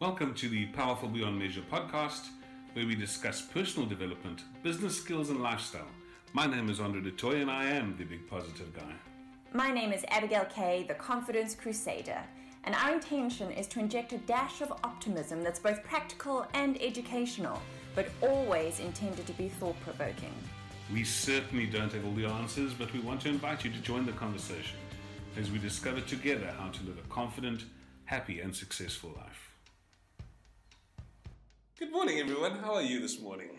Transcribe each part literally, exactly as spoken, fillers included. Welcome to the Powerful Beyond Measure podcast, where we discuss personal development, business skills and lifestyle. My name is André du Toit and I am the Big Positive Guy. My name is Abigail Kaye, the Confidence Crusader, and our intention is to inject a dash of optimism that's both practical and educational, but always intended to be thought-provoking. We certainly don't have all the answers, but we want to invite you to join the conversation as we discover together how to live a confident, happy and successful life. Good morning, everyone. How are you this morning?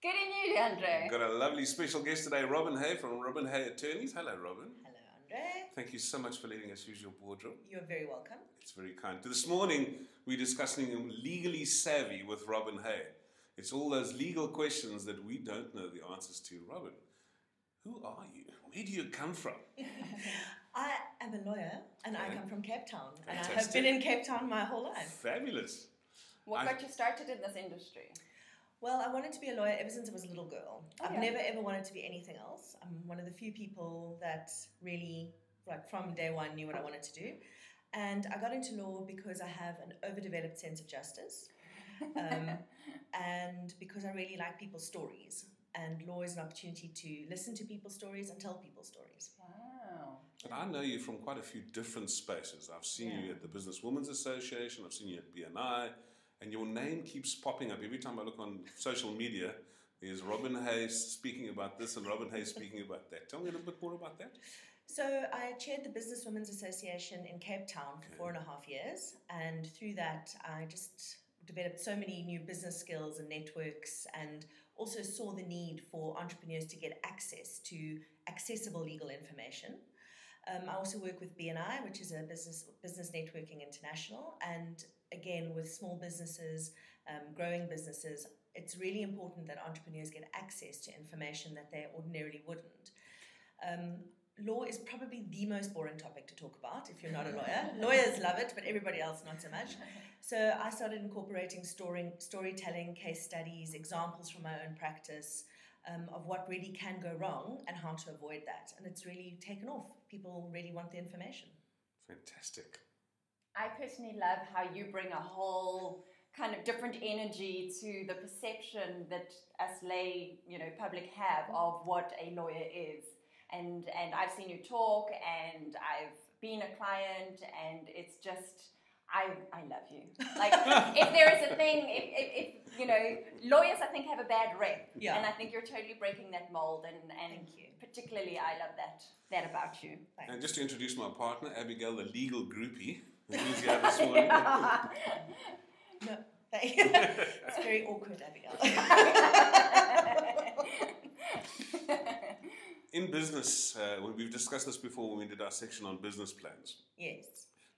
Good and you, André. We've got a lovely special guest today, Robyn Hey from Robyn Hey Attorneys. Hello, Robyn. Hello, André. Thank you so much for letting us use your boardroom. You're very welcome. It's very kind. This morning, we're discussing Legally Savvy with Robyn Hey. It's all those legal questions that we don't know the answers to. Robyn, who are you? Where do you come from? I am a lawyer, and okay. I come from Cape Town. Fantastic. And I have been in Cape Town my whole life. Fabulous. What got you started in this industry? Well, I wanted to be a lawyer ever since I was a little girl. Oh, I've yeah. never ever wanted to be anything else. I'm one of the few people that really, like from day one, knew what I wanted to do. And I got into law because I have an overdeveloped sense of justice. Um, and because I really like people's stories. And law is an opportunity to listen to people's stories and tell people's stories. Wow. And I know you from quite a few different spaces. I've seen yeah. you at the Business Women's Association. I've seen you at B N I. And your name keeps popping up. Every time I look on social media, there's Robyn Hey speaking about this and Robyn Hey speaking about that. Tell me a little bit more about that. So I chaired the Business Women's Association in Cape Town for okay. four and a half years. And through that, I just developed so many new business skills and networks, and also saw the need for entrepreneurs to get access to accessible legal information. Um, I also work with B N I, which is a business business networking international, and again with small businesses, um, growing businesses, it's really important that entrepreneurs get access to information that they ordinarily wouldn't. Um, Law is probably the most boring topic to talk about if you're not a lawyer. Lawyers love it, but everybody else not so much. So I started incorporating story, storytelling, case studies, examples from my own practice um, of what really can go wrong and how to avoid that. And it's really taken off. People really want the information. Fantastic. I personally love how you bring a whole kind of different energy to the perception that us lay, you know, public have of what a lawyer is. And and I've seen you talk, and I've been a client, and it's just, I I love you. Like, if there is a thing, if, if, if, you know, lawyers, I think, have a bad rep. Yeah. And I think you're totally breaking that mold, and, and Thank you. particularly I love that that about you. Thanks. And just to introduce my partner, Abigail, the legal groupie, who's here this morning. No, it's very awkward, Abigail. In business, uh, we've discussed this before when we did our section on business plans. Yes.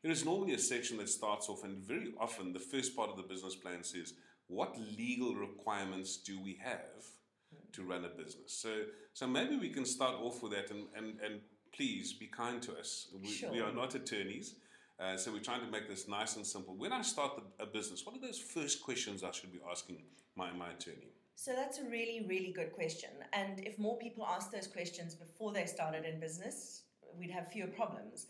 There is normally a section that starts off, and very often the first part of the business plan says, what legal requirements do we have to run a business? So so maybe we can start off with that, and, and, and please be kind to us. We, sure. we are not attorneys, uh, so we're trying to make this nice and simple. When I start the, a business, what are those first questions I should be asking my, my attorney? So that's a really, really good question. And if more people asked those questions before they started in business, we'd have fewer problems.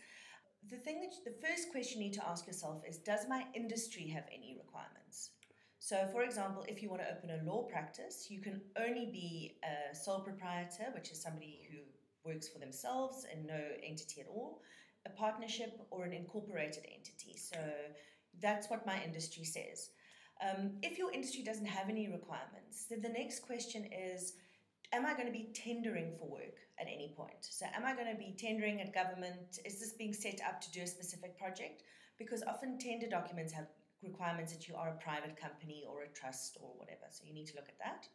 The thing that the first question you need to ask yourself is, does my industry have any requirements? So, for example, if you want to open a law practice, you can only be a sole proprietor, which is somebody who works for themselves and no entity at all, a partnership or an incorporated entity. So that's what my industry says. Um, if your industry doesn't have any requirements, then the next question is, am I going to be tendering for work at any point? So am I going to be tendering at government? Is this being set up to do a specific project? Because often tender documents have requirements that you are a private company or a trust or whatever. So you need to look at that.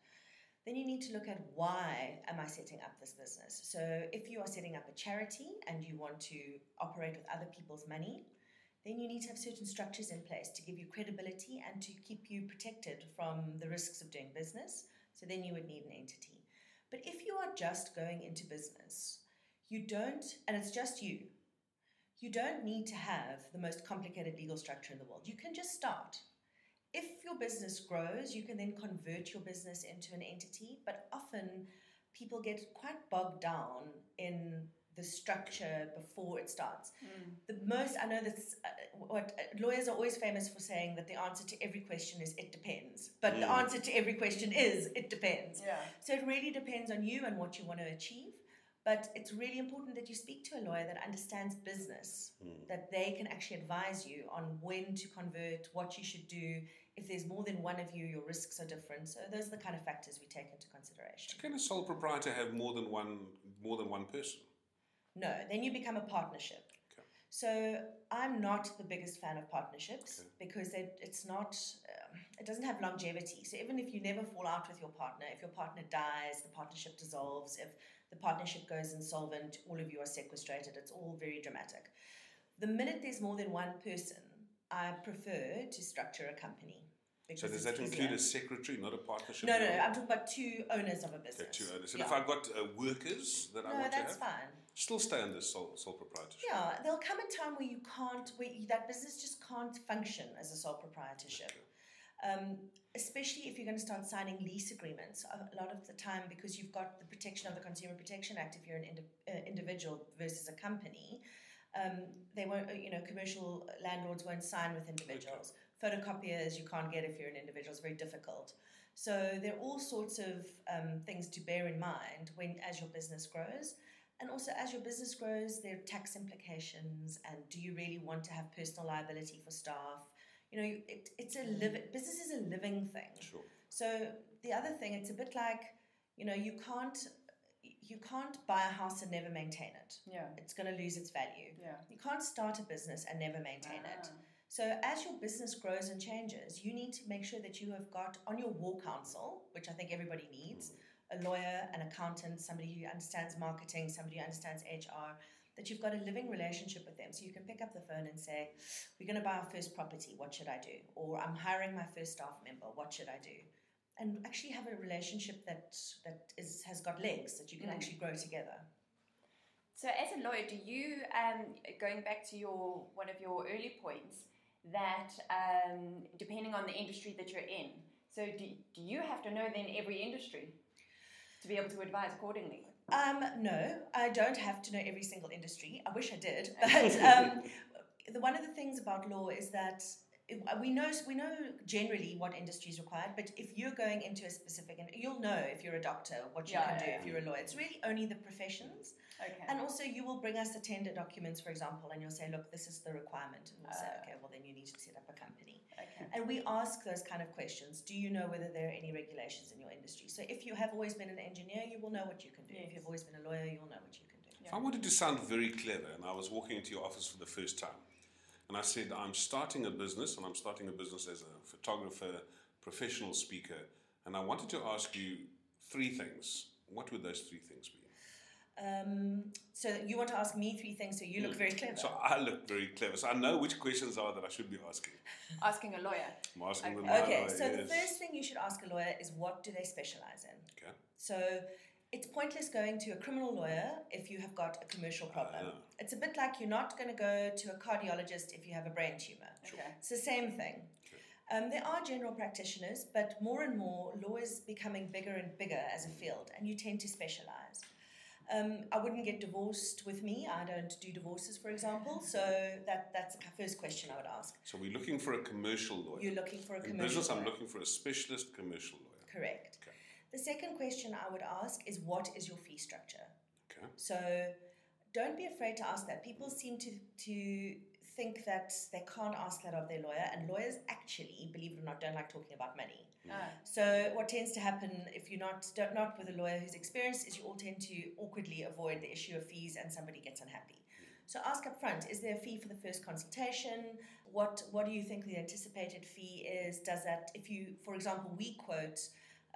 Then you need to look at, why am I setting up this business? So if you are setting up a charity and you want to operate with other people's money, then you need to have certain structures in place to give you credibility and to keep you protected from the risks of doing business. So then you would need an entity. But if you are just going into business, you don't, and it's just you, you don't need to have the most complicated legal structure in the world. You can just start. If your business grows, you can then convert your business into an entity, but often people get quite bogged down in the structure before it starts. Mm. The most, I know that's uh, what uh, lawyers are always famous for saying, that the answer to every question is it depends. But mm. the answer to every question is it depends. Yeah. So it really depends on you and what you want to achieve. But it's really important that you speak to a lawyer that understands business, mm. that they can actually advise you on when to convert, what you should do. If there's more than one of you, your risks are different. So those are the kind of factors we take into consideration. So can a sole proprietor have more than one more than one person? No, then you become a partnership. Okay. So I'm not the biggest fan of partnerships okay. because they, it's not, um, it doesn't have longevity. So even if you never fall out with your partner, if your partner dies, the partnership dissolves. If the partnership goes insolvent, all of you are sequestrated. It's all very dramatic. The minute there's more than one person, I prefer to structure a company. So does that include easier. a secretary, not a partnership? No, no, no, I'm talking about two owners of a business. Okay, two owners. So yeah. if I've got uh, workers that no, I want to have? No, that's fine. Still stay under sole, sole proprietorship? Yeah, there'll come a time where you can't, where you, that business just can't function as a sole proprietorship. Okay. Um, especially if you're going to start signing lease agreements a lot of the time, because you've got the protection of the Consumer Protection Act if you're an indi- uh, individual versus a company. Um, they won't, you know, commercial landlords won't sign with individuals. Okay. Photocopiers you can't get if you're an individual. It's very difficult. So there are all sorts of um, things to bear in mind when as your business grows. And also, as your business grows, there are tax implications. And do you really want to have personal liability for staff? You know, it, it's a liv- business is a living thing. Sure. So the other thing, it's a bit like, you know, you can't you can't buy a house and never maintain it. Yeah. It's going to lose its value. Yeah. You can't start a business and never maintain ah. it. So as your business grows and changes, you need to make sure that you have got on your war council, which I think everybody needs, a lawyer, an accountant, somebody who understands marketing, somebody who understands H R, that you've got a living relationship with them. So you can pick up the phone and say, we're going to buy our first property, what should I do? Or I'm hiring my first staff member, what should I do? And actually have a relationship that that is has got legs, that you can mm. actually grow together. So as a lawyer, do you, um, going back to your one of your early points, that um, depending on the industry that you're in, so do, do you have to know then every industry to be able to advise accordingly? Um, no, I don't have to know every single industry. I wish I did. But um, the, one of the things about law is that we know we know generally what industry is required, but if you're going into a specific, you'll know if you're a doctor what you yeah, can do yeah. if you're a lawyer. It's really only the professions. Okay. And also you will bring us the tender documents, for example, and you'll say, look, this is the requirement. And we'll uh, say, okay, well, then you need to set up a company. Okay. And we ask those kind of questions. Do you know whether there are any regulations in your industry? So if you have always been an engineer, you will know what you can do. Yes. If you've always been a lawyer, you'll know what you can do. Yeah. If I wanted to sound very clever and I was walking into your office for the first time, and I said, I'm starting a business, and I'm starting a business as a photographer, professional speaker, and I wanted to ask you three things. What would those three things be? Um, so you want to ask me three things, so you look mm. very clever. So I look very clever. So I know which questions are that I should be asking. Asking a lawyer. I'm asking okay. the lawyer. Okay, so yes. the first thing you should ask a lawyer is, what do they specialize in? Okay. So it's pointless going to a criminal lawyer if you have got a commercial problem. Uh, it's a bit like you're not going to go to a cardiologist if you have a brain tumor. Okay. It's the same thing. Sure. Um, there are general practitioners, but more and more, law is becoming bigger and bigger as a field, and you tend to specialize. Um, I wouldn't get divorced with me. I don't do divorces, for example. So that, that's the first question I would ask. So we're looking for a commercial lawyer. You're looking for a commercial lawyer. In business, I'm looking for a specialist commercial lawyer. Correct. Okay. The second question I would ask is, what is your fee structure? Okay. So don't be afraid to ask that. People seem to, to think that they can't ask that of their lawyer, and lawyers actually, believe it or not, don't like talking about money. Mm. So what tends to happen if you're not, don't, not with a lawyer who's experienced is you all tend to awkwardly avoid the issue of fees, and somebody gets unhappy. So ask up front, is there a fee for the first consultation? What, what do you think the anticipated fee is? Does that, if you, for example, we quote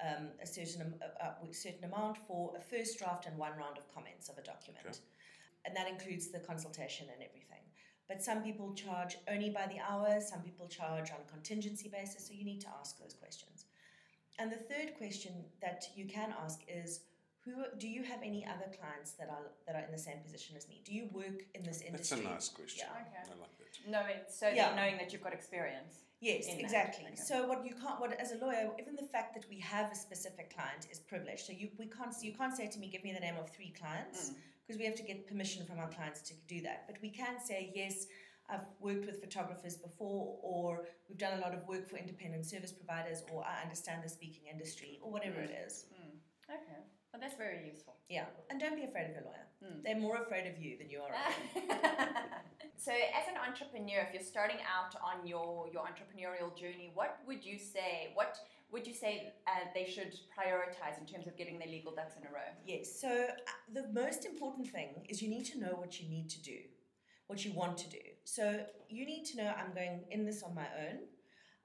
Um, a certain uh, a certain amount for a first draft and one round of comments of a document. Okay. And that includes the consultation and everything. But some people charge only by the hour, some people charge on a contingency basis, so you need to ask those questions. And the third question that you can ask is, who do you have any other clients that are that are in the same position as me? Do you work in this industry? That's a nice question. Yeah. Okay. I like that. No, it's so yeah. that knowing that you've got experience. Yes, exactly. Okay. So what you can't, what as a lawyer, even the fact that we have a specific client is privileged. So you we can't you can't say to me, give me the name of three clients, because we have to get permission from our clients to do that. But we can say, yes, I've worked with photographers before, or we've done a lot of work for independent service providers, or I understand the speaking industry, or whatever it is. Mm. Okay. Well, that's very useful. Yeah. And don't be afraid of your lawyer. Mm. They're more afraid of you than you are of them. So as an entrepreneur, if you're starting out on your, your entrepreneurial journey, what would you say, what would you say uh, they should prioritize in terms of getting their legal ducks in a row? Yes. So uh, the most important thing is you need to know what you need to do, what you want to do. So you need to know, I'm going in this on my own,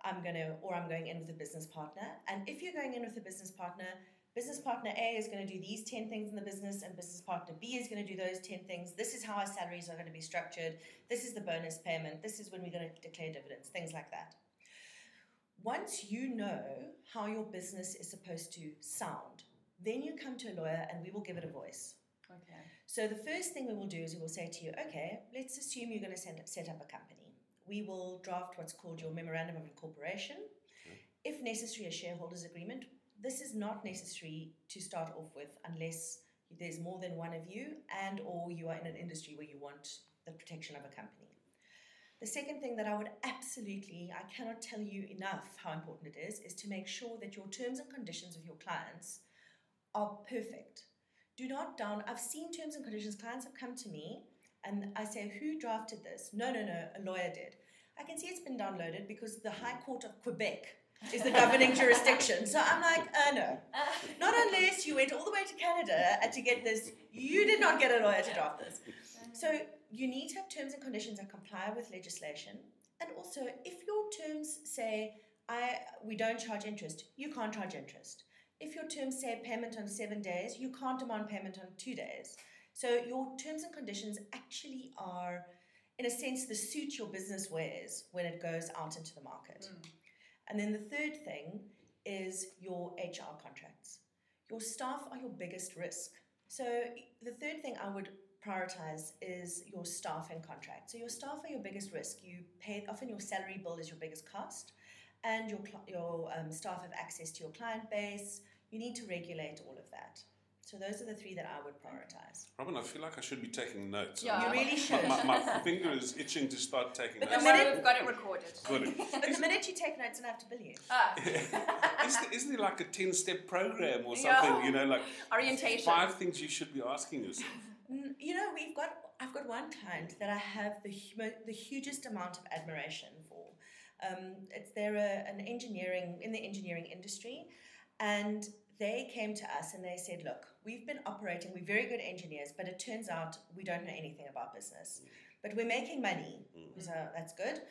I'm going to, or I'm going in with a business partner. And if you're going in with a business partner, business partner A is going to do these ten things in the business, and business partner B is going to do those ten things. This is how our salaries are going to be structured. This is the bonus payment. This is when we're going to declare dividends, things like that. Once you know how your business is supposed to sound, then you come to a lawyer and we will give it a voice. Okay. So the first thing we will do is we will say to you, okay, let's assume you're going to set up a company. We will draft what's called your memorandum of incorporation. Okay. If necessary, a shareholders agreement. This is not necessary to start off with unless there's more than one of you and or you are in an industry where you want the protection of a company. The second thing that I would absolutely, I cannot tell you enough how important it is, is to make sure that your terms and conditions with your clients are perfect. Do not down, I've seen terms and conditions, clients have come to me and I say, who drafted this? No, no, no, a lawyer did. I can see it's been downloaded because the High Court of Quebec is the governing jurisdiction. So I'm like, uh, no. Not unless you went all the way to Canada to get this. You did not get a lawyer to draft this. So you need to have terms and conditions that comply with legislation. And also, if your terms say, I we don't charge interest, you can't charge interest. If your terms say payment on seven days, you can't demand payment on two days. So your terms and conditions actually are, in a sense, the suit your business wears when it goes out into the market. Mm. And then the third thing is your H R contracts. Your staff are your biggest risk. So the third thing I would prioritize is your staff and contract. So your staff are your biggest risk. You pay, often your salary bill is your biggest cost, and your your um, staff have access to your client base. You need to regulate all of that. So those are the three that I would prioritize. Robyn, I feel like I should be taking notes. Yeah. You my, really should. My, my, my finger is itching to start taking but notes. But the minute we've got it recorded. Good. But is, the minute you take notes, and I have to bill you. Ah. is, there, is there like a ten-step program or something? Yeah. You know, like orientation. Five things you should be asking yourself. You know, we've got. I've got one client that I have the the hugest amount of admiration for. Um, it's they're a, an engineering in the engineering industry, and they came to us and they said, look, we've been operating, we're very good engineers, but it turns out we don't know anything about business. But we're making money, mm-hmm. so that's good.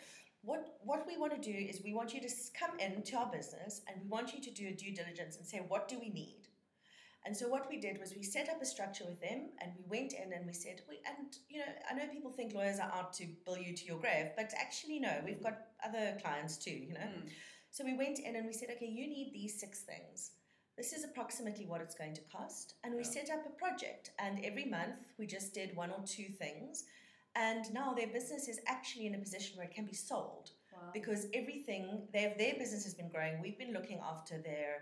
What what we want to do is we want you to come into our business and we want you to do a due diligence and say, what do we need? And so what we did was we set up a structure with them and we went in and we said, we and, you know, I know people think lawyers are out to bill you to your grave, but actually, no, we've got other clients too, you know. Mm. So we went in and we said, okay, you need these six things. This is approximately what it's going to cost. And we yeah. set up a project. And every month we just did one or two things. And now their business is actually in a position where it can be sold. Wow. Because everything, their their business has been growing. We've been looking after their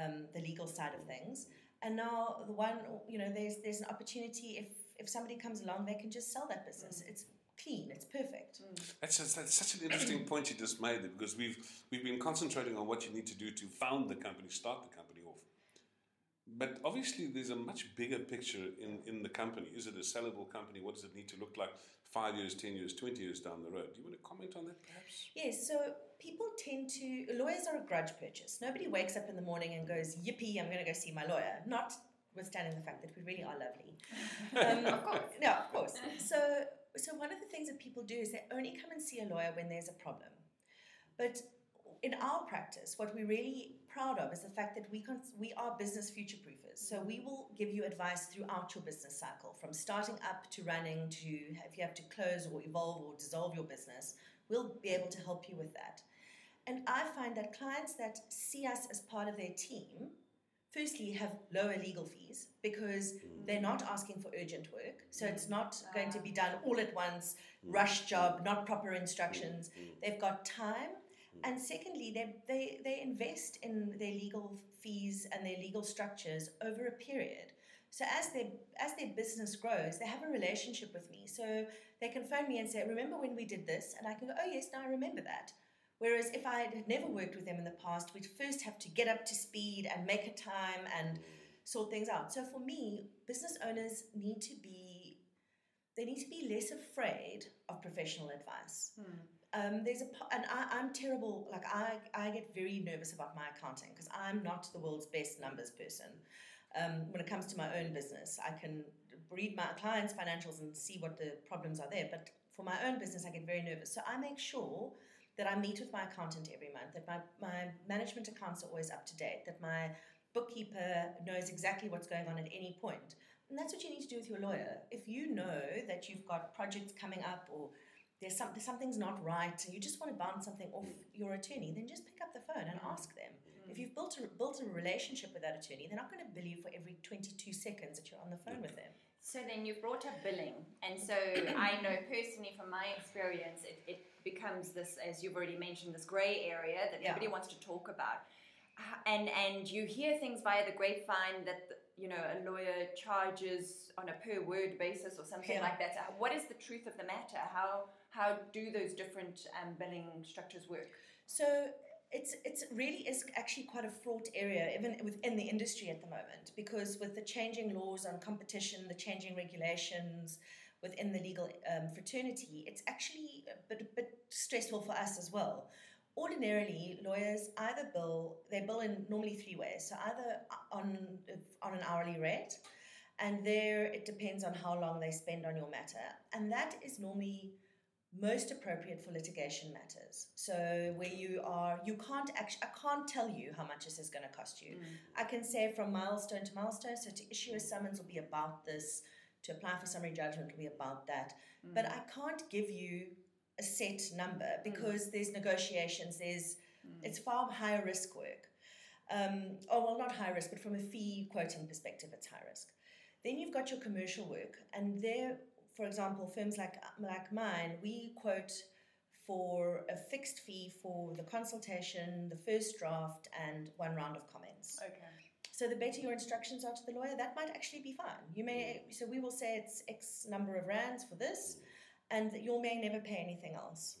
um, the legal side of things. And now the one, you know, there's there's an opportunity. If, if somebody comes along, they can just sell that business. Mm. It's clean. It's perfect. Mm. That's, just, that's such an interesting point you just made, because we've we've been concentrating on what you need to do to found the company, start the company off. But obviously, there's a much bigger picture in, in the company. Is it a sellable company? What does it need to look like five years, ten years, twenty years down the road? Do you want to comment on that, perhaps? Yes. So people tend to lawyers are a grudge purchase. Nobody wakes up in the morning and goes, "Yippee! I'm going to go see my lawyer." Notwithstanding the fact that we really are lovely. Um, of course. No, of course. So. So one of the things that people do is they only come and see a lawyer when there's a problem. But in our practice, what we're really proud of is the fact that we cons- we are business future-proofers. So we will give you advice throughout your business cycle, from starting up to running to if you have to close or evolve or dissolve your business, we'll be able to help you with that. And I find that clients that see us as part of their team, firstly, have lower legal fees because they're not asking for urgent work. So it's not going to be done all at once, rush job, not proper instructions. They've got time. And secondly, they, they, they invest in their legal fees and their legal structures over a period. So as their as their business grows, they have a relationship with me. So they can phone me and say, remember when we did this? And I can go, oh yes, now I remember that. Whereas if I had never worked with them in the past, we'd first have to get up to speed and make a time and sort things out. So for me, business owners need to be, they need to be less afraid of professional advice. Hmm. Um, there's a and I, I'm terrible. Like I, I get very nervous about my accounting because I'm not the world's best numbers person. Um, when it comes to my own business, I can read my clients' financials and see what the problems are there. But for my own business, I get very nervous. So I make sure that I meet with my accountant every month, that my, my management accounts are always up to date, that my bookkeeper knows exactly what's going on at any point. And that's what you need to do with your lawyer. If you know that you've got projects coming up or there's some, something's not right and you just want to bounce something off your attorney, then just pick up the phone and ask them. Mm. If you've built a, built a relationship with that attorney, they're not going to bill you for every twenty-two seconds that you're on the phone with them. So then you've brought up billing. And so I know personally from my experience, it, it becomes this, as you've already mentioned, this grey area that yeah. nobody wants to talk about. And and you hear things via the grapevine that the, you know a lawyer charges on a per word basis or something yeah. like that. So what is the truth of the matter? How how do those different um, billing structures work? So it's it's really is actually quite a fraught area even within the industry at the moment, because with the changing laws on competition, the changing regulations within the legal um, fraternity, it's actually a bit, a bit stressful for us as well. Ordinarily, lawyers either bill, they bill in normally three ways. So either on on an hourly rate, and there it depends on how long they spend on your matter. And that is normally most appropriate for litigation matters. So where you are, you can't actually, I can't tell you how much this is going to cost you. Mm. I can say from milestone to milestone, so to issue a summons will be about this, to apply for summary judgment will be about that. Mm. But I can't give you a set number because mm. there's negotiations, there's mm. it's far higher risk work. Um, oh, well, not high risk, but from a fee quoting perspective, it's high risk. Then you've got your commercial work, and there, for example, firms like, like mine, we quote for a fixed fee for the consultation, the first draft, and one round of comments. Okay. So the better your instructions are to the lawyer, that might actually be fine. You may, so we will say it's X number of rands for this, and you may never pay anything else.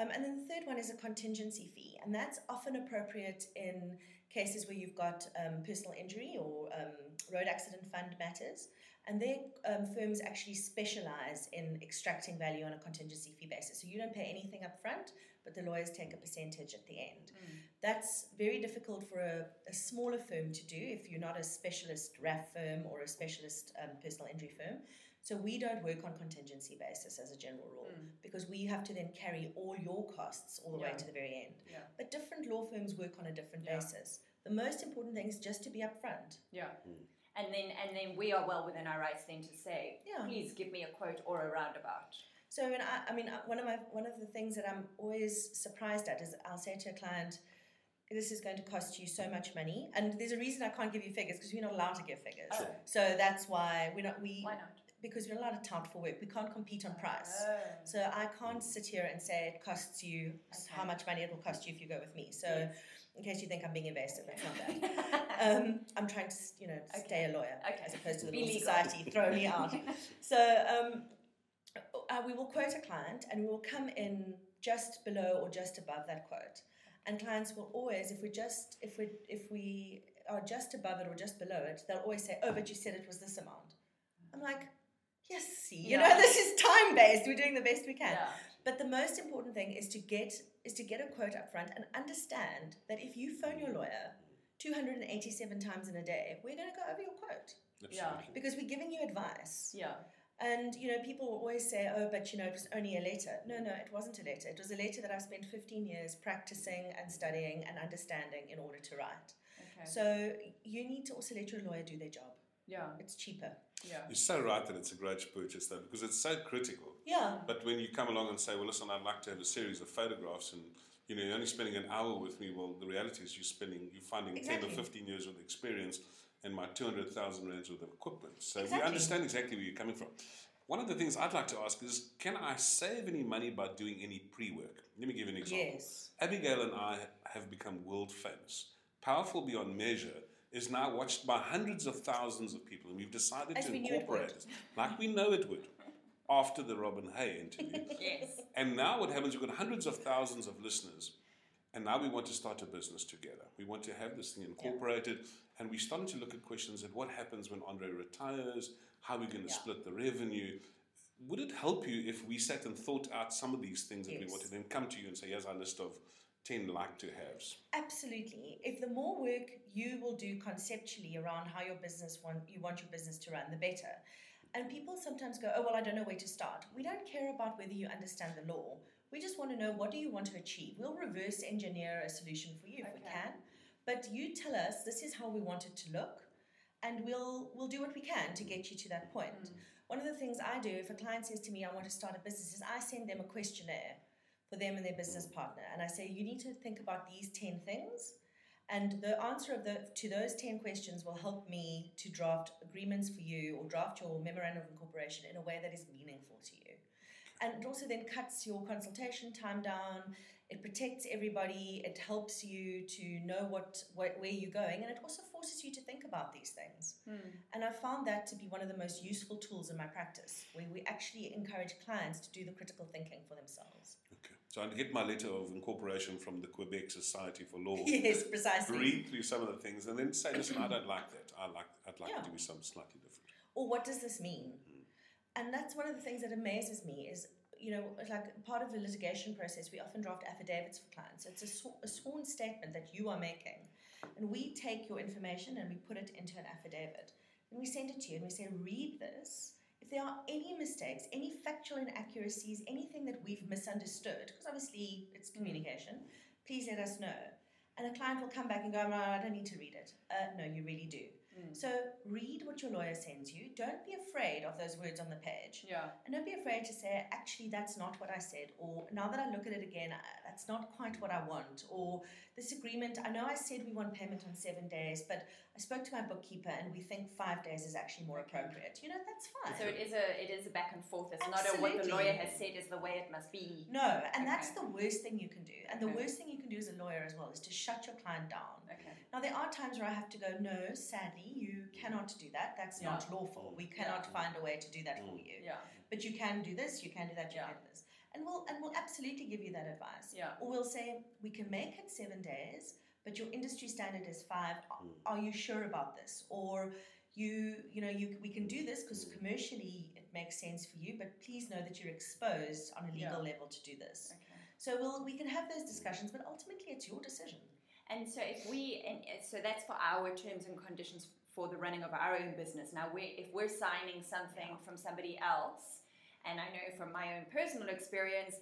Um, and then the third one is a contingency fee, and that's often appropriate in cases where you've got um, personal injury or um, road accident fund matters, and their um, firms actually specialize in extracting value on a contingency fee basis. So you don't pay anything up front, but the lawyers take a percentage at the end. Mm. That's very difficult for a, a smaller firm to do if you're not a specialist R A F firm or a specialist um, personal injury firm. So we don't work on contingency basis as a general rule, mm. because we have to then carry all your costs all the yeah. way to the very end. Yeah. But different law firms work on a different yeah. basis. The most important thing is just to be upfront. Yeah. Mm. And then and then we are well within our rights then to say, yeah. please give me a quote or a roundabout. So I mean, I, I mean one of my one of the things that I'm always surprised at is I'll say to a client, this is going to cost you so much money, and there's a reason I can't give you figures because we're not allowed to give figures. Oh. So that's why we're not we. Why not? Because we're allowed to tout for work. We can't compete on price. Oh. So I can't sit here and say it costs you okay. how much money it will cost you if you go with me. So yes. in case you think I'm being invasive, that's not that. um, I'm trying to, you know, okay. stay a lawyer okay. as opposed to the law society throw me out. So um, uh, we will quote a client and we will come in just below or just above that quote. And clients will always, if we just, if we if we are just above it or just below it, they'll always say, oh, but you said it was this amount. I'm like, yes, see, you yeah. know, this is time-based. We're doing the best we can. Yeah. But the most important thing is to get is to get a quote up front and understand that if you phone your lawyer two hundred eighty-seven times in a day, we're going to go over your quote. Absolutely. Yeah. Because we're giving you advice. Yeah. And, you know, people will always say, oh, but, you know, it was only a letter. No, no, it wasn't a letter. It was a letter that I spent fifteen years practicing and studying and understanding in order to write. Okay. So you need to also let your lawyer do their job. Yeah. It's cheaper. Yeah. You're so right that it's a grudge purchase, though, because it's so critical. Yeah. But when you come along and say, well, listen, I'd like to have a series of photographs and, you know, you're only spending an hour with me. Well, the reality is you're spending, you're finding exactly. ten or fifteen years of experience and my two hundred thousand rands worth of equipment. So exactly. we understand exactly where you're coming from. One of the things I'd like to ask is, can I save any money by doing any pre-work? Let me give you an example. Yes. Abigail and I have become world famous, powerful beyond measure, is now watched by hundreds of thousands of people, and we've decided As to we incorporate this, like we know it would, after the Robyn Hey interview. Yes. And now what happens, we've got hundreds of thousands of listeners, and now we want to start a business together. We want to have this thing incorporated, yeah. and we're starting to look at questions at what happens when Andre retires, how we're going to yeah. split the revenue. Would it help you if we sat and thought out some of these things that yes. we wanted, and come to you and say, here's our list of ten like-to-haves? Absolutely. If the more work you will do conceptually around how your business want, you want your business to run, the better. And people sometimes go, oh, well, I don't know where to start. We don't care about whether you understand the law. We just want to know, what do you want to achieve? We'll reverse engineer a solution for you if okay. we can. But you tell us, this is how we want it to look, and we'll we'll do what we can to get you to that point. Mm. One of the things I do, if a client says to me, I want to start a business, is I send them a questionnaire for them and their business partner. And I say, you need to think about these ten things. And the answer of the, to those ten questions will help me to draft agreements for you, or draft your memorandum of incorporation in a way that is meaningful to you. And it also then cuts your consultation time down. It protects everybody. It helps you to know what, what where you're going. And it also forces you to think about these things. Mm. And I found that to be one of the most useful tools in my practice, where we actually encourage clients to do the critical thinking for themselves. Okay. So I get my letter of incorporation from the Quebec Society for Law. Yes, precisely. Read through some of the things and then say, listen, I don't like that. I like, I'd like yeah. to do something slightly different. Or what does this mean? Mm-hmm. And that's one of the things that amazes me is, you know, like part of the litigation process, we often draft affidavits for clients. So it's a, sw- a sworn statement that you are making. And we take your information and we put it into an affidavit. And we send it to you and we say, read this. If there are any mistakes, any factual inaccuracies, anything that we've misunderstood, because obviously it's communication, please let us know. And a client will come back and go, no, I don't need to read it. Uh, no, you really do. Mm. So read what your lawyer sends you. Don't be afraid of those words on the page. Yeah. And don't be afraid to say, actually, that's not what I said. Or now that I look at it again, that's not quite what I want. Or this agreement, I know I said we want payment on seven days, but I spoke to my bookkeeper and we think five days is actually more appropriate. You know, that's fine. So it is a it is a back and forth. It's Absolutely. not a, what the lawyer has said is the way it must be. No, and okay. that's the worst thing you can do. And the okay. worst thing you can do as a lawyer as well is to shut your client down. Okay. Now, there are times where I have to go, no, sadly, you cannot do that. That's yeah. not lawful. We cannot yeah. find a way to do that for you. Yeah. But you can do this, you can do that, you yeah. can do this. And we'll, and we'll absolutely give you that advice. Yeah. Or we'll say, we can make it seven days, but your industry standard is five. Are you sure about this? Or you you know, you we can do this because commercially it makes sense for you, but please know that you're exposed on a legal yeah. level to do this. Okay. So we'll, we can have those discussions, but ultimately it's your decision. And so if we, and so that's for our terms and conditions for the running of our own business. Now, we, if we're signing something yeah. from somebody else, and I know from my own personal experience,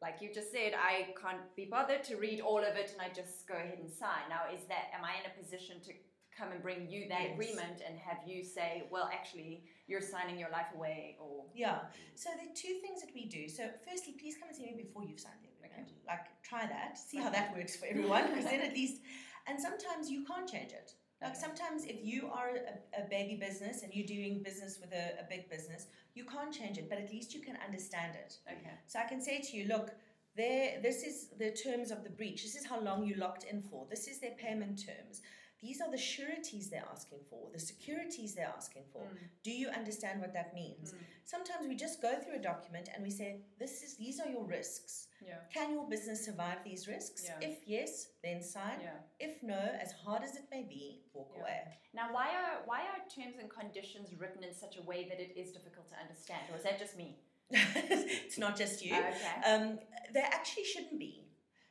like you just said, I can't be bothered to read all of it, and I just go ahead and sign. Now, is that, am I in a position to come and bring you that yes. agreement and have you say, well, actually, you're signing your life away? Or yeah. So there are two things that we do. So firstly, please come and see me before you've signed the agreement. Okay. Like, try that. See how that works for everyone. Because then at least, and sometimes you can't change it. Like okay. sometimes if you are a, a baby business and you're doing business with a, a big business, you can't change it, but at least you can understand it. Okay. So I can say to you, look, there. This is the terms of the breach. This is how long you locked in for. This is their payment terms. These are the sureties they're asking for, the securities they're asking for. Mm. Do you understand what that means? Mm. Sometimes we just go through a document and we say, "This is these are your risks. Yeah. Can your business survive these risks? Yeah. If yes, then sign. Yeah. If no, as hard as it may be, walk yeah. away." Now, why are why are terms and conditions written in such a way that it is difficult to understand? Or is that just me? It's not just you. Oh, okay. Um, they actually shouldn't be.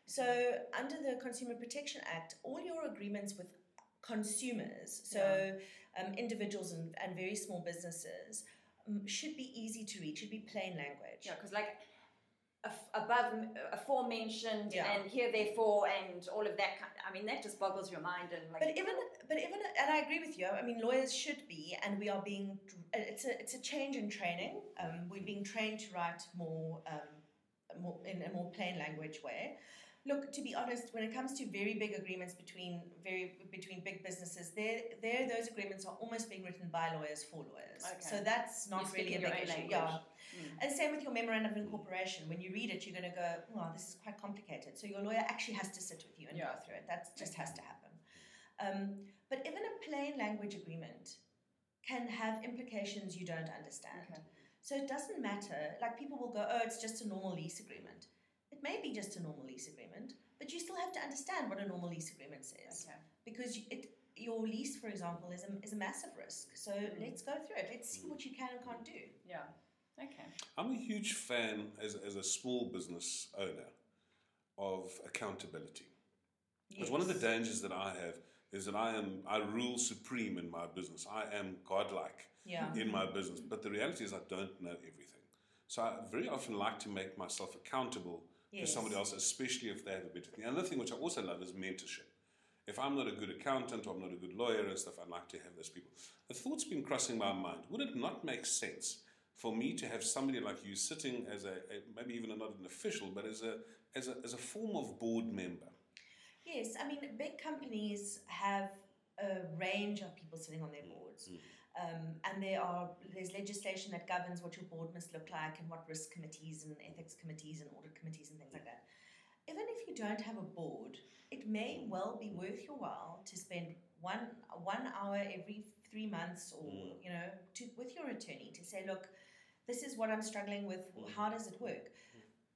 So under the Consumer Protection Act, all your agreements with consumers, so yeah. um, individuals and, and very small businesses, um, should be easy to read, should be plain language. Yeah, because like af- above, aforementioned, yeah. and here, therefore, and all of that, kind of, I mean, that just boggles your mind. And like, but even, but even, and I agree with you. I mean, lawyers should be, and we are being. It's a, it's a change in training. Um, we're being trained to write more, um, more in a more plain language way. Look, to be honest, when it comes to very big agreements between very between big businesses, there there those agreements are almost being written by lawyers for lawyers. Okay. So that's not really a big issue. Yeah. Mm. And same with your memorandum of incorporation. When you read it, you're going to go, "Wow, this is quite complicated." So your lawyer actually has to sit with you and yeah. go through it. That just has to happen. Um, but even a plain language agreement can have implications you don't understand. Okay. So it doesn't matter. Like, people will go, oh, it's just a normal lease agreement. It may be just a normal lease agreement, but you still have to understand what a normal lease agreement says. Okay. Because it, your lease, for example, is a, is a massive risk. So mm. let's go through it. Let's see what you can and can't do. Yeah. Okay. I'm a huge fan, as, as a small business owner, of accountability. Yes. Because one of the dangers that I have is that I am I rule supreme in my business. I am godlike yeah. in my business. But the reality is I don't know everything. So I very often like to make myself accountable yes. to somebody else, especially if they have a better thing. Another thing which I also love is mentorship. If I'm not a good accountant or I'm not a good lawyer and stuff, I'd like to have those people. The thought's been crossing my mind. Would it not make sense for me to have somebody like you sitting as a, a maybe even not an official, but as a, as a as a form of board member? Yes, I mean, big companies have a range of people sitting on their boards. Mm-hmm. Um, and there are there's legislation that governs what your board must look like and what risk committees and ethics committees and audit committees and things like that. Even if you don't have a board, it may well be worth your while to spend one one hour every three months or, mm. you know, to, with your attorney to say, look, this is what I'm struggling with. How does it work?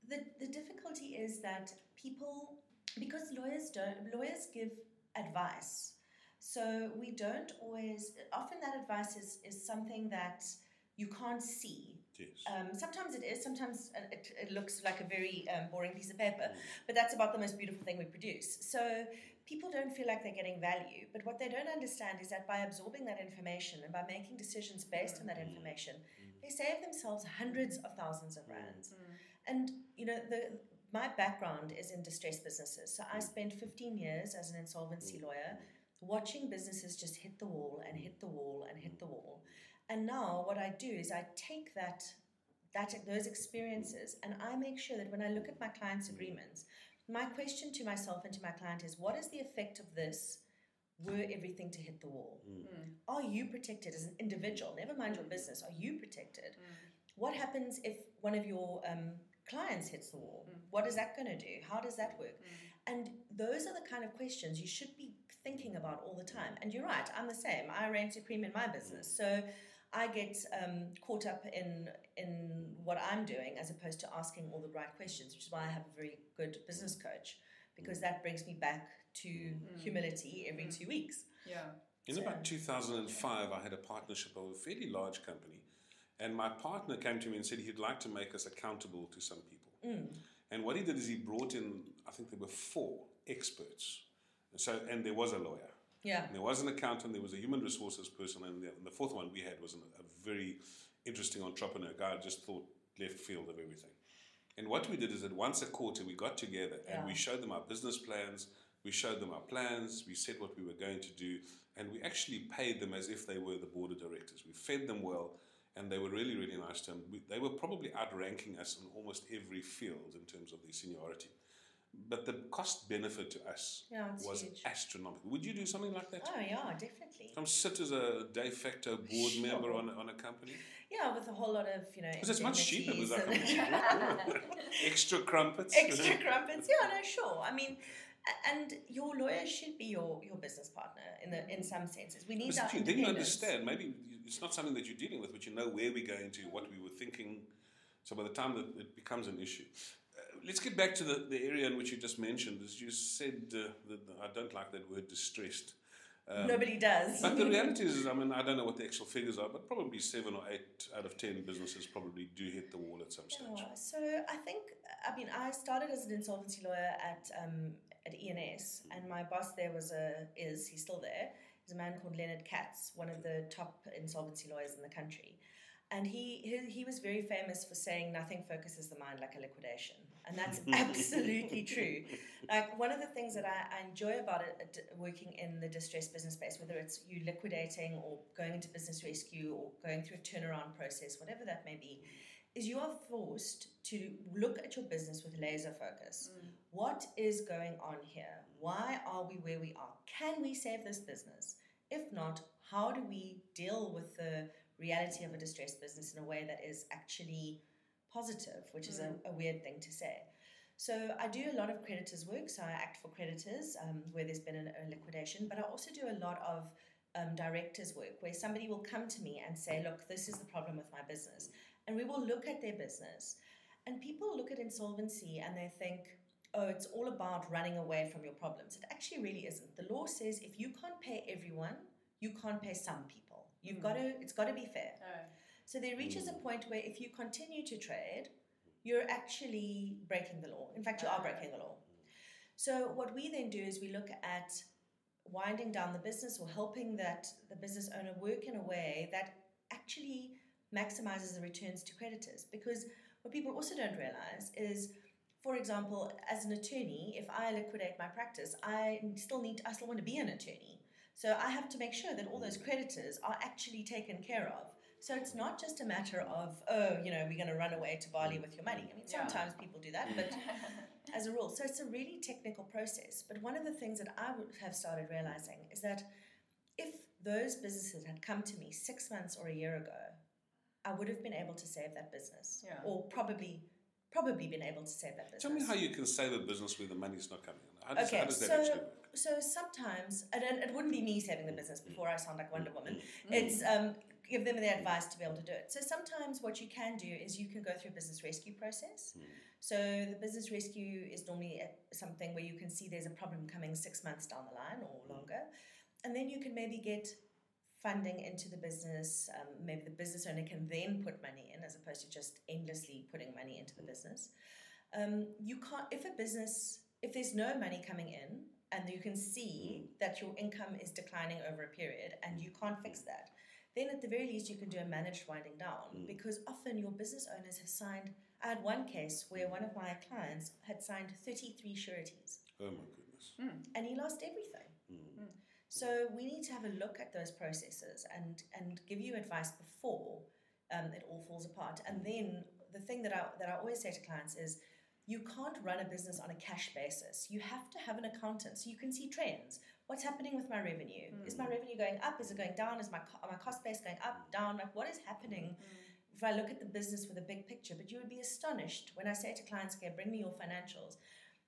The the difficulty is that people, because lawyers don't, lawyers give advice. So we don't always, often that advice is, is something that you can't see. Yes. Um, sometimes it is, sometimes it, it looks like a very um, boring piece of paper, but that's about the most beautiful thing we produce. So people don't feel like they're getting value, but what they don't understand is that by absorbing that information and by making decisions based on that information, they save themselves hundreds of thousands of rands. Mm. And, you know, the my background is in distressed businesses. So I spent fifteen years as an insolvency lawyer watching businesses just hit the wall and hit the wall and hit the wall. And now what I do is I take that, that those experiences and I make sure that when I look at my clients' agreements, my question to myself and to my client is, what is the effect of this were everything to hit the wall? Mm. Are you protected as an individual? Never mind your business. Are you protected? Mm. What happens if one of your um, clients hits the wall? Mm. What is that going to do? How does that work? Mm. And those are the kind of questions you should be thinking about all the time. And you're right, I'm the same. I reign supreme in my business. So I get um, caught up in in what I'm doing as opposed to asking all the right questions, which is why I have a very good business coach, because that brings me back to mm. humility every mm. two weeks. Yeah. In so, about two thousand five, I had a partnership of a fairly large company. And my partner came to me and said he'd like to make us accountable to some people. Mm. And what he did is he brought in, I think there were four experts. So, and there was a lawyer. Yeah. And there was an accountant, there was a human resources person, and the, and the fourth one we had was an, a very interesting entrepreneur, a guy who just thought left field of everything. And what we did is that once a quarter we got together and yeah. we showed them our business plans, we showed them our plans, we said what we were going to do, and we actually paid them as if they were the board of directors. We fed them well. And they were really, really nice to them. We, they were probably outranking us in almost every field in terms of their seniority. But the cost benefit to us yeah, was huge. Astronomical. Would you do something like that? Oh, yeah, definitely. Come sit as a de facto board sure. member on, on a company? Yeah, with a whole lot of, you know... Because it's much cheaper. With like extra crumpets. Extra crumpets. Yeah, no, sure. I mean... And your lawyer should be your, your business partner in the in some senses. We need that. Then you understand. Maybe it's not something that you're dealing with, but you know where we're going to, what we were thinking. So by the time that it becomes an issue, uh, let's get back to the, the area in which you just mentioned. As you said, uh, that I don't like that word distressed. Um, Nobody does. But the reality is, I mean, I don't know what the actual figures are, but probably seven or eight out of ten businesses probably do hit the wall at some stage. Yeah, so I think, I mean, I started as an insolvency lawyer at um, at E N S, and my boss there was a, is, he's still there, he's a man called Leonard Katz, one of the top insolvency lawyers in the country. And he, he he was very famous for saying nothing focuses the mind like a liquidation. And that's absolutely true. Like, one of the things that I, I enjoy about it, working in the distressed business space, whether it's you liquidating or going into business rescue or going through a turnaround process, whatever that may be, is you are forced to look at your business with laser focus. Mm. What is going on here? Why are we where we are? Can we save this business? If not, how do we deal with the reality of a distressed business in a way that is actually positive, which is a, a weird thing to say. So I do a lot of creditors' work, so I act for creditors um, where there's been a, a liquidation, but I also do a lot of um, directors' work where somebody will come to me and say, look, this is the problem with my business. And we will look at their business. And people look at insolvency and they think, oh, it's all about running away from your problems. It actually really isn't. The law says if you can't pay everyone, you can't pay some people. You've mm. got to, it's got to be fair. Oh. So there reaches a point where if you continue to trade, you're actually breaking the law. In fact, you are breaking the law. So what we then do is we look at winding down the business or helping that the business owner work in a way that actually maximizes the returns to creditors. Because what people also don't realize is, for example, as an attorney, if I liquidate my practice, I still need, I still want to be an attorney. So I have to make sure that all those creditors are actually taken care of. So it's not just a matter of, oh, you know, we're going to run away to Bali with your money. I mean, sometimes yeah. people do that, but as a rule. So it's a really technical process. But one of the things that I would have started realizing is that if those businesses had come to me six months or a year ago, I would have been able to save that business yeah. or probably probably been able to save that business. Tell me how you can save a business when the money's not coming in. How does, okay, how does that so, actually work? So sometimes, and it wouldn't be me saving the business before I sound like Wonder Woman. It's um, give them the advice to be able to do it. So sometimes what you can do is you can go through a business rescue process. So the business rescue is normally something where you can see there's a problem coming six months down the line or longer. And then you can maybe get funding into the business, um, maybe the business owner can then put money in as opposed to just endlessly putting money into the business. Um, you can't, if a business, if there's no money coming in and you can see that your income is declining over a period and you can't fix that, then at the very least you can do a managed winding down, because often your business owners have signed, I had one case where one of my clients had signed thirty-three sureties. Oh my goodness. Mm. And he lost everything. Mm. Mm. So we need to have a look at those processes and, and give you advice before um, it all falls apart. And then the thing that I that I always say to clients is, you can't run a business on a cash basis. You have to have an accountant so you can see trends. What's happening with my revenue? Mm. Is my revenue going up? Is it going down? Is my are my cost base going up, down? Like, what is happening? Mm. If I look at the business with a big picture, but you would be astonished when I say to clients, okay, bring me your financials.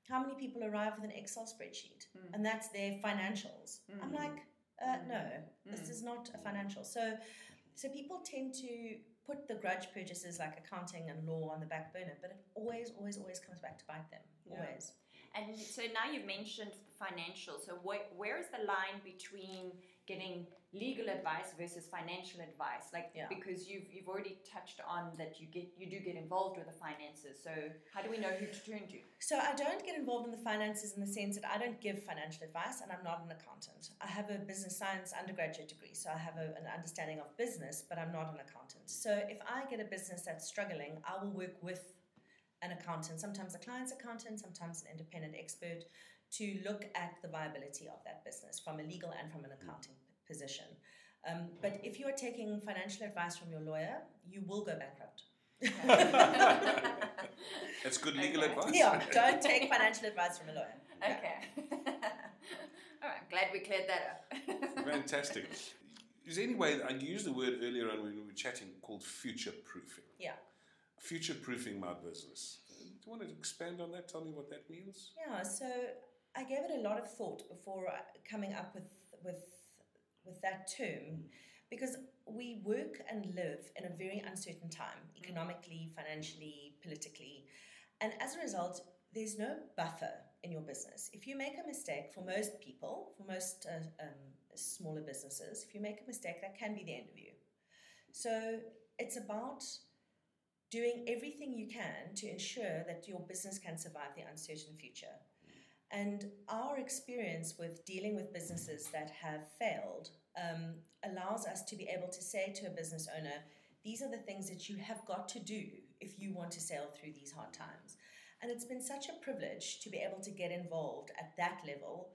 How many people arrive with an Excel spreadsheet mm. and that's their financials? Mm. I'm like, uh, no, mm. this is not a financial. So, so people tend to put the grudge purchases like accounting and law on the back burner, but it always, always, always comes back to bite them. Yeah. Always. And so now you've mentioned the financial. So where, where is the line between getting legal advice versus financial advice? Like, yeah. because you've you've already touched on that you get you do get involved with the finances. So how do we know who to turn to? So I don't get involved in the finances in the sense that I don't give financial advice, and I'm not an accountant. I have a business science undergraduate degree, so I have a, an understanding of business, but I'm not an accountant. So if I get a business that's struggling, I will work with an accountant, sometimes a client's accountant, sometimes an independent expert, to look at the viability of that business from a legal and from an accounting position. Um, but if you are taking financial advice from your lawyer, you will go bankrupt. That's good legal okay. advice. Yeah, don't take financial advice from a lawyer. Okay. Yeah. All right, I'm glad we cleared that up. Fantastic. Is there any way, I used the word earlier on when we were chatting, called future proofing? Yeah. Future-proofing my business. Do you want to expand on that? Tell me what that means. Yeah, so I gave it a lot of thought before coming up with with with that term, because we work and live in a very uncertain time, economically, financially, politically, and as a result, there's no buffer in your business. If you make a mistake, for most people, for most uh, um, smaller businesses, if you make a mistake, that can be the end of you. So it's about doing everything you can to ensure that your business can survive the uncertain future. And our experience with dealing with businesses that have failed um, allows us to be able to say to a business owner, these are the things that you have got to do if you want to sail through these hard times. And it's been such a privilege to be able to get involved at that level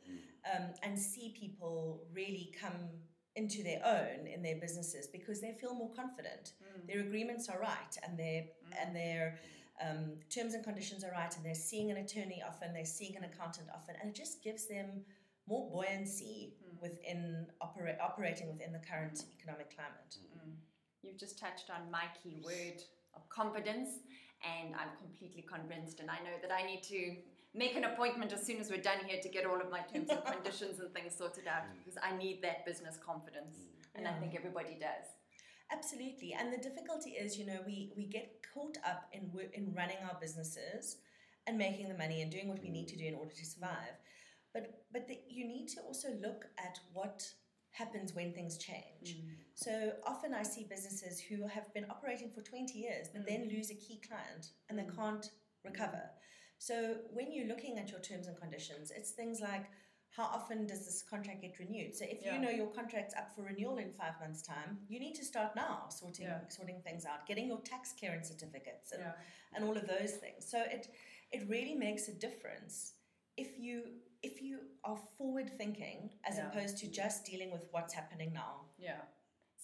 um, and see people really come into their own in their businesses, because they feel more confident. Mm. Their agreements are right, and their mm. and their um, terms and conditions are right, and they're seeing an attorney often, they're seeing an accountant often, and it just gives them more buoyancy mm. within opera- operating within the current economic climate. Mm. You've just touched on my key word of confidence, and I'm completely convinced, and I know that I need to make an appointment as soon as we're done here to get all of my terms and conditions and things sorted out, because I need that business confidence, and yeah. I think everybody does. Absolutely. And the difficulty is, you know, we, we get caught up in in running our businesses and making the money and doing what we need to do in order to survive. But but the, you need to also look at what happens when things change. Mm. So often I see businesses who have been operating for twenty years, but mm. then lose a key client and they can't recover. So when you're looking at your terms and conditions, it's things like, how often does this contract get renewed? So if yeah. you know your contract's up for renewal in five months' time, you need to start now sorting yeah. sorting things out, getting your tax clearance certificates and, yeah. and all of those things. So it it really makes a difference if you if you are forward thinking as yeah. opposed to just dealing with what's happening now. Yeah.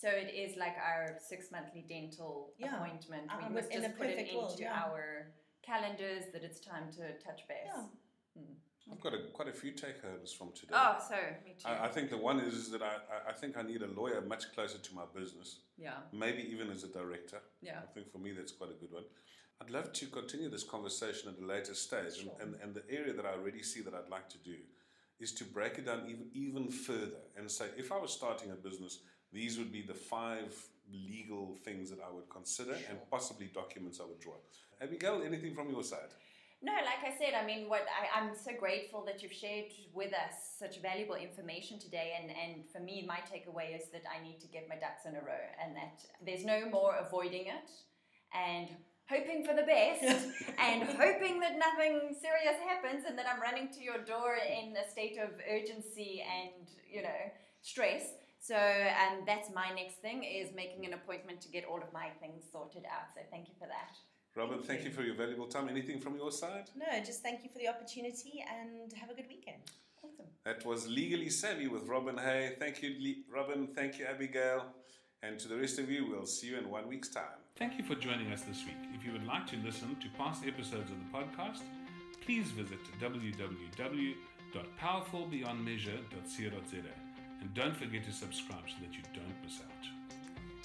So it is like our six monthly dental yeah. appointment. We um, must just put it world, into yeah. our calendars that it's time to touch base. Yeah. Hmm. I've got a, quite a few takeovers from today. Oh, so me too. I, I think the one is, is that I, I think I need a lawyer much closer to my business. Yeah. Maybe even as a director. Yeah. I think for me that's quite a good one. I'd love to continue this conversation at a later stage. Sure. And, and, and the area that I already see that I'd like to do is to break it down even, even further and say, if I was starting a business, these would be the five legal things that I would consider sure. and possibly documents I would draw. Abigail, anything from your side? No, like I said, I mean, what I, I'm so grateful that you've shared with us such valuable information today. And, and for me, my takeaway is that I need to get my ducks in a row and that there's no more avoiding it and hoping for the best and hoping that nothing serious happens and that I'm running to your door in a state of urgency and, you know, stress. So um, that's my next thing, is making an appointment to get all of my things sorted out. So thank you for that. Robyn, thank, thank you. you for your valuable time. Anything from your side? No, just thank you for the opportunity and have a good weekend. Awesome. That was Legally Savvy with Robyn Hey. Thank you, Le- Robyn. Thank you, Abigail. And to the rest of you, we'll see you in one week's time. Thank you for joining us this week. If you would like to listen to past episodes of the podcast, please visit w w w dot powerful beyond measure dot co dot z a and don't forget to subscribe so that you don't miss out.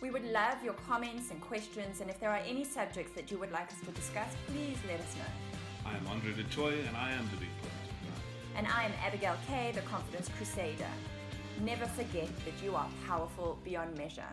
We would love your comments and questions, and if there are any subjects that you would like us to discuss, please let us know. I am André du Toit, and I am the Big Point. And I am Abigail Kaye, the Confidence Crusader. Never forget that you are powerful beyond measure.